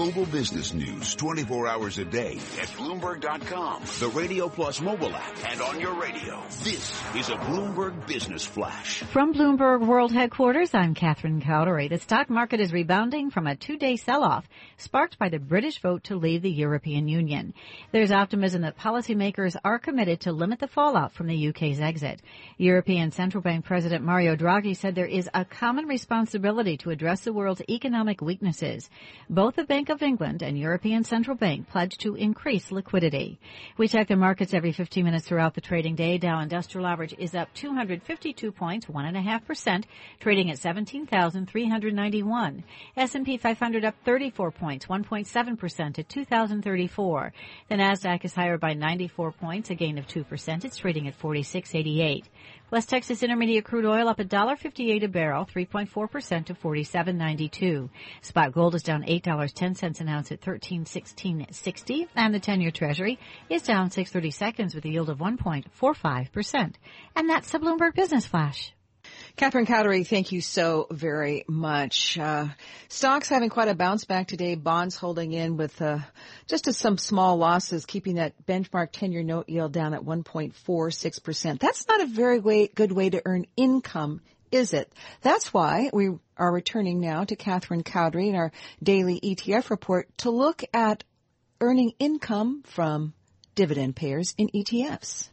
global business news 24 hours a day at Bloomberg.com, the Radio Plus mobile app, and on your radio. This is a Bloomberg Business Flash. From Bloomberg World Headquarters, I'm Catherine Cowdery. The stock market is rebounding from a two-day sell-off sparked by the British vote to leave the European Union. There's optimism that policymakers are committed to limit the fallout from the UK's exit. European Central Bank President Mario Draghi said there is a common responsibility to address the world's economic weaknesses. Both the Bank of England and European Central Bank pledged to increase liquidity. We check the markets every 15 minutes throughout the trading day. Dow Industrial Average is up 252 points, 1.5%, trading at 17,391. S&P 500 up 34 points, 1.7% to 2,034. The Nasdaq is higher by 94 points, a gain of 2%. It's trading at 46.88. West Texas Intermediate crude oil up $1.58 a barrel, 3.4% to 47.92. Spot gold is down $8.10 an ounce at 13.1660, and the 10-year Treasury is down 6/32 with a yield of 1.45%. And that's the Bloomberg Business Flash. Catherine Cowdery, thank you so very much. Stocks having quite a bounce back today. Bonds holding in with just some small losses, keeping that benchmark 10-year note yield down at 1.46%. That's not a very good way to earn income, is it? That's why we are returning now to Catherine Cowdery in our daily ETF report to look at earning income from dividend payers in ETFs.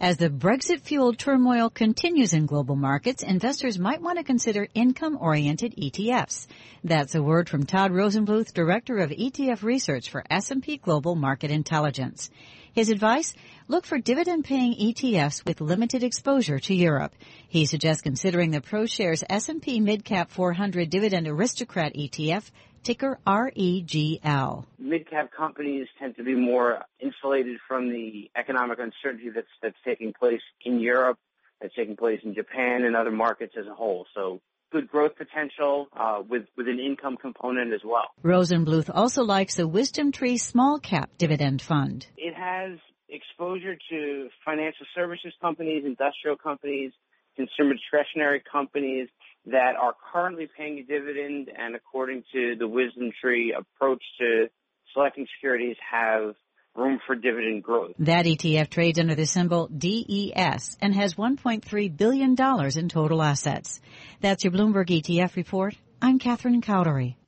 As the Brexit-fueled turmoil continues in global markets, investors might want to consider income-oriented ETFs. That's a word from Todd Rosenbluth, Director of ETF Research for S&P Global Market Intelligence. His advice? Look for dividend-paying ETFs with limited exposure to Europe. He suggests considering the ProShares S&P MidCap 400 Dividend Aristocrat ETF, ticker REGL. Mid-cap companies tend to be more insulated from the economic uncertainty that's taking place in Europe, that's taking place in Japan and other markets as a whole. So good growth potential with an income component as well. Rosenbluth also likes the Wisdom Tree Small Cap Dividend Fund. It has exposure to financial services companies, industrial companies, consumer discretionary companies that are currently paying a dividend, and according to the Wisdom Tree approach to selecting securities, have room for dividend growth. That ETF trades under the symbol DES and has $1.3 billion in total assets. That's your Bloomberg ETF report. I'm Catherine Cowdery.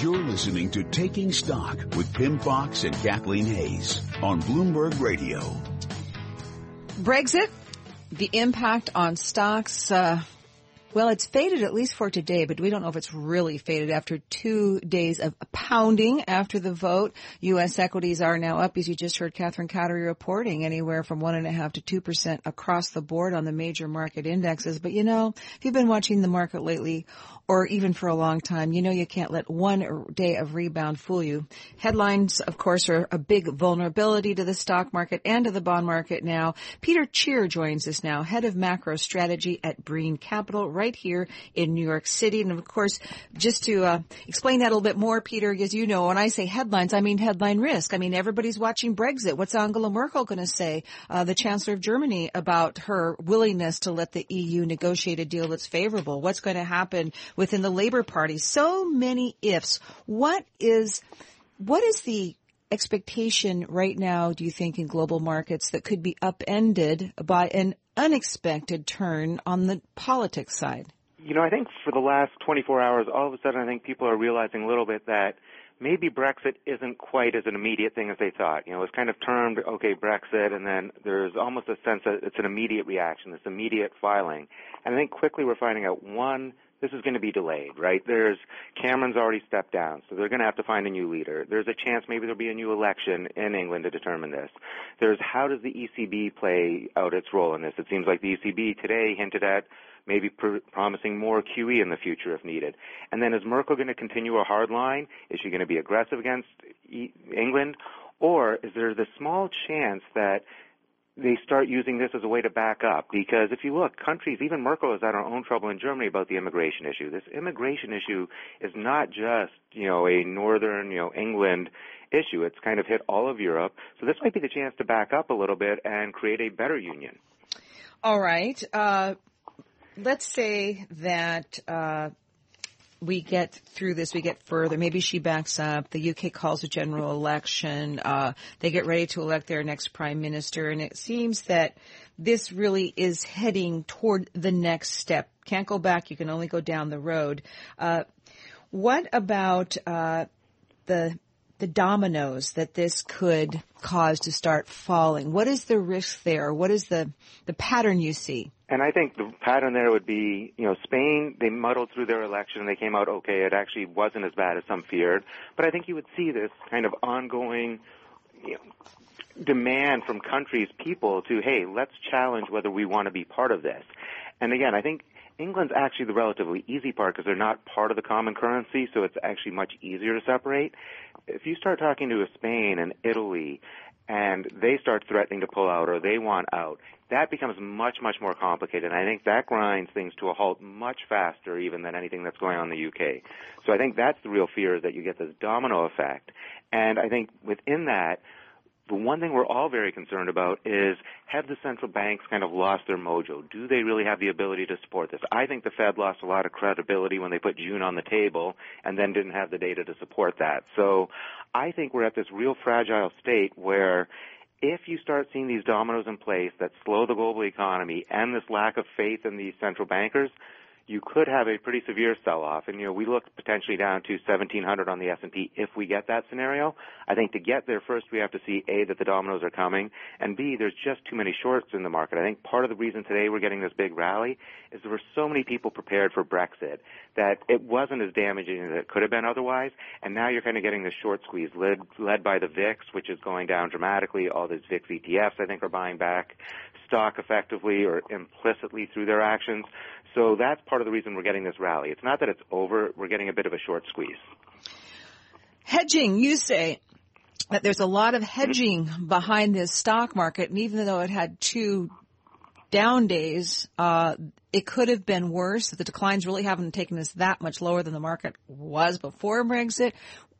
You're listening to Taking Stock with Pim Fox and Kathleen Hays on Bloomberg Radio. Brexit, the impact on stocks. Well, it's faded at least for today, but we don't know if it's really faded after 2 days of pounding after the vote. U.S. equities are now up, as you just heard Catherine Cowdery reporting, anywhere from 1.5% to 2% across the board on the major market indexes. But, you know, if you've been watching the market lately or even for a long time, you know you can't let one day of rebound fool you. Headlines, of course, are a big vulnerability to the stock market and to the bond market now. Peter Tchir joins us now, head of macro strategy at Brean Capital, right here in New York City. And, of course, just to explain that a little bit more, Peter, as you know, when I say headlines, I mean headline risk. I mean, everybody's watching Brexit. What's Angela Merkel going to say, the Chancellor of Germany, about her willingness to let the EU negotiate a deal that's favorable? What's going to happen within the Labour Party? So many ifs. What is the expectation right now, do you think, in global markets that could be upended by an unexpected turn on the politics side? You know, I think for the last 24 hours, all of a sudden, I think people are realizing a little bit that maybe Brexit isn't quite as an immediate thing as they thought. You know, it's kind of termed, okay, Brexit, and then there's almost a sense that it's an immediate reaction, this immediate filing. And I think quickly we're finding out, one, this is going to be delayed, right? Cameron's already stepped down, so they're going to have to find a new leader. There's a chance maybe there'll be a new election in England to determine this. There's how does the ECB play out its role in this? It seems like the ECB today hinted at maybe promising more QE in the future if needed. And then is Merkel going to continue a hard line? Is she going to be aggressive against England? Or is there the small chance that they start using this as a way to back up? Because if you look, countries, even Merkel is at her own trouble in Germany about the immigration issue. This immigration issue is not just, you know, a northern, you know, England issue. It's kind of hit all of Europe. So this might be the chance to back up a little bit and create a better union. All right. Let's say that we get through this, we get further. Maybe she backs up. The UK calls a general election. They get ready to elect their next prime minister. And it seems that this really is heading toward the next step. Can't go back. You can only go down the road. What about the dominoes that this could cause to start falling? What is the risk there? What is the pattern you see? And I think the pattern there would be, you know, Spain, they muddled through their election and they came out okay. It actually wasn't as bad as some feared. But I think you would see this kind of ongoing, you know, demand from countries, people to, hey, let's challenge whether we want to be part of this. And again, I think England's actually the relatively easy part because they're not part of the common currency, so it's actually much easier to separate. If you start talking to Spain and Italy and they start threatening to pull out or they want out, that becomes much, much more complicated. And I think that grinds things to a halt much faster even than anything that's going on in the UK. So I think that's the real fear, is that you get this domino effect. And I think within that, the one thing we're all very concerned about is, have the central banks kind of lost their mojo? Do they really have the ability to support this? I think the Fed lost a lot of credibility when they put June on the table and then didn't have the data to support that. So I think we're at this real fragile state where if you start seeing these dominoes in place that slow the global economy and this lack of faith in these central bankers, you could have a pretty severe sell-off. And, you know, we looked potentially down to 1,700 on the S&P if we get that scenario. I think to get there, first we have to see, A, that the dominoes are coming, and, B, there's just too many shorts in the market. I think part of the reason today we're getting this big rally is there were so many people prepared for Brexit that it wasn't as damaging as it could have been otherwise, and now you're kind of getting this short squeeze led by the VIX, which is going down dramatically. All these VIX ETFs, I think, are buying back stock effectively or implicitly through their actions. So that's part of the reason we're getting this rally. It's not that it's over. We're getting a bit of a short squeeze. Hedging, you say that there's a lot of hedging behind this stock market, and even though it had two down days, it could have been worse. The declines really haven't taken us that much lower than the market was before Brexit.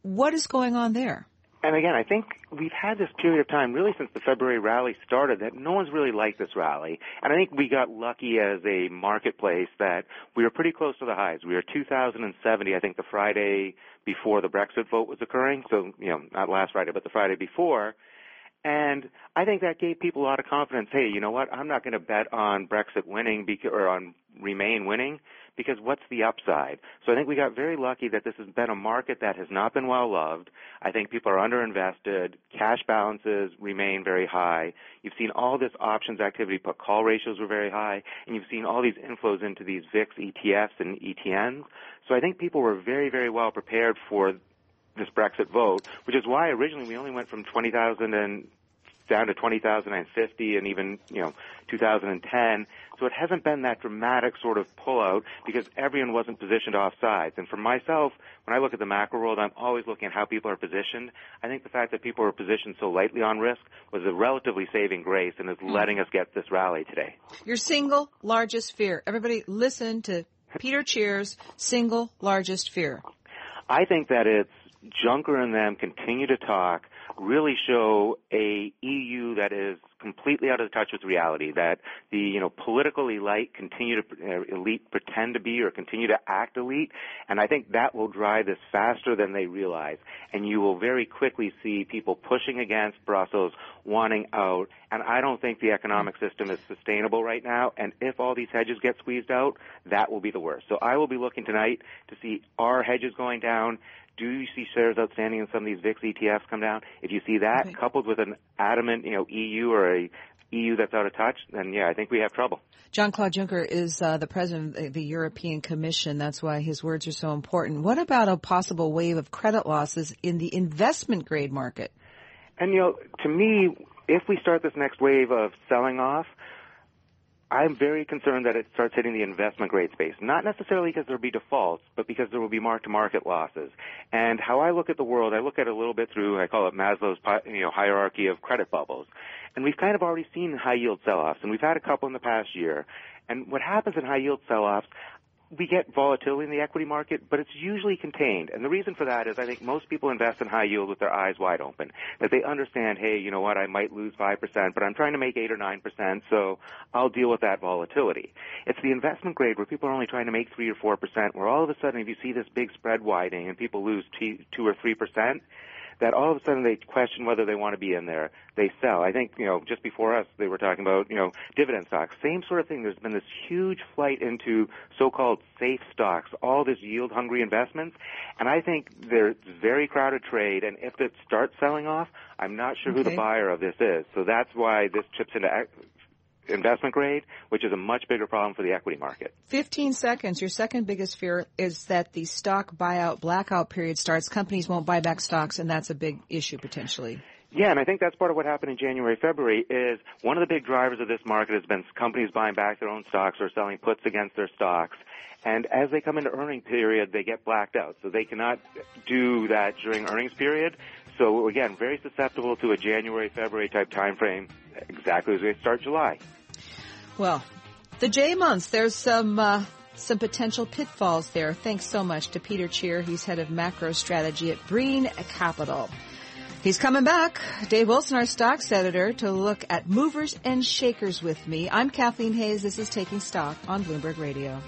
What is going on there? And again, I think we've had this period of time, really since the February rally started, that no one's really liked this rally. And I think we got lucky as a marketplace that we were pretty close to the highs. We were 2,070, I think, the Friday before the Brexit vote was occurring. So, you know, not last Friday, but the Friday before. And I think that gave people a lot of confidence. Hey, you know what? I'm not going to bet on Brexit winning or on Remain winning, because what's the upside? So I think we got very lucky that this has been a market that has not been well loved. I think people are underinvested. Cash balances remain very high. You've seen all this options activity, put call ratios were very high, and you've seen all these inflows into these VIX ETFs and ETNs. So I think people were very, very well prepared for this Brexit vote, which is why originally we only went from 20,000 and down to 20,050 and even, you know, 2010. So it hasn't been that dramatic sort of pullout because everyone wasn't positioned off sides. And for myself, when I look at the macro world, I'm always looking at how people are positioned. I think the fact that people are positioned so lightly on risk was a relatively saving grace and is letting us get this rally today. Your single largest fear. Everybody listen to Peter Tchir's single largest fear. I think that it's Juncker and them continue to talk, really show a EU that is completely out of touch with reality, that the, you know, political elite pretend to be or continue to act elite, and I think that will drive this faster than they realize. And you will very quickly see people pushing against Brussels, wanting out, and I don't think the economic system is sustainable right now, and if all these hedges get squeezed out, that will be the worst. So I will be looking tonight to see, are hedges going down? Do you see shares outstanding in some of these VIX ETFs come down? If you see that, okay, coupled with an adamant, you know, EU or a EU that's out of touch, then, yeah, I think we have trouble. Jean-Claude Juncker is the president of the European Commission. That's why his words are so important. What about a possible wave of credit losses in the investment-grade market? And, you know, to me, if we start this next wave of selling off, I'm very concerned that it starts hitting the investment-grade space, not necessarily because there will be defaults, but because there will be mark-to-market losses. And how I look at the world, I look at it a little bit through, I call it Maslow's, you know, hierarchy of credit bubbles. And we've kind of already seen high-yield sell-offs, and we've had a couple in the past year. And what happens in high-yield sell-offs, we get volatility in the equity market, but it's usually contained. And the reason for that is I think most people invest in high yield with their eyes wide open, that they understand, hey, you know what, I might lose 5%, but I'm trying to make 8 or 9%, so I'll deal with that volatility. It's the investment grade where people are only trying to make 3 or 4%, where all of a sudden if you see this big spread widening and people lose 2 or 3%, that all of a sudden they question whether they want to be in there. They sell. I think, you know, just before us, they were talking about, you know, dividend stocks. Same sort of thing. There's been this huge flight into so-called safe stocks, all this yield-hungry investments. And I think there's very crowded trade. And if it starts selling off, I'm not sure who the buyer of this is. So that's why this chips into investment grade, which is a much bigger problem for the equity market. 15 seconds. Your second biggest fear is that the stock buyout blackout period starts. Companies won't buy back stocks, and that's a big issue potentially. Yeah, and I think that's part of what happened in January, February, is one of the big drivers of this market has been companies buying back their own stocks or selling puts against their stocks. And as they come into earning period, they get blacked out. So they cannot do that during earnings period. So, again, very susceptible to a January, February type time frame, exactly as we start July. Well, the J months, there's some potential pitfalls there. Thanks so much to Peter Tchir. He's head of macro strategy at Brean Capital. He's coming back. Dave Wilson, our stocks editor, to look at movers and shakers with me. I'm Kathleen Hayes. This is Taking Stock on Bloomberg Radio.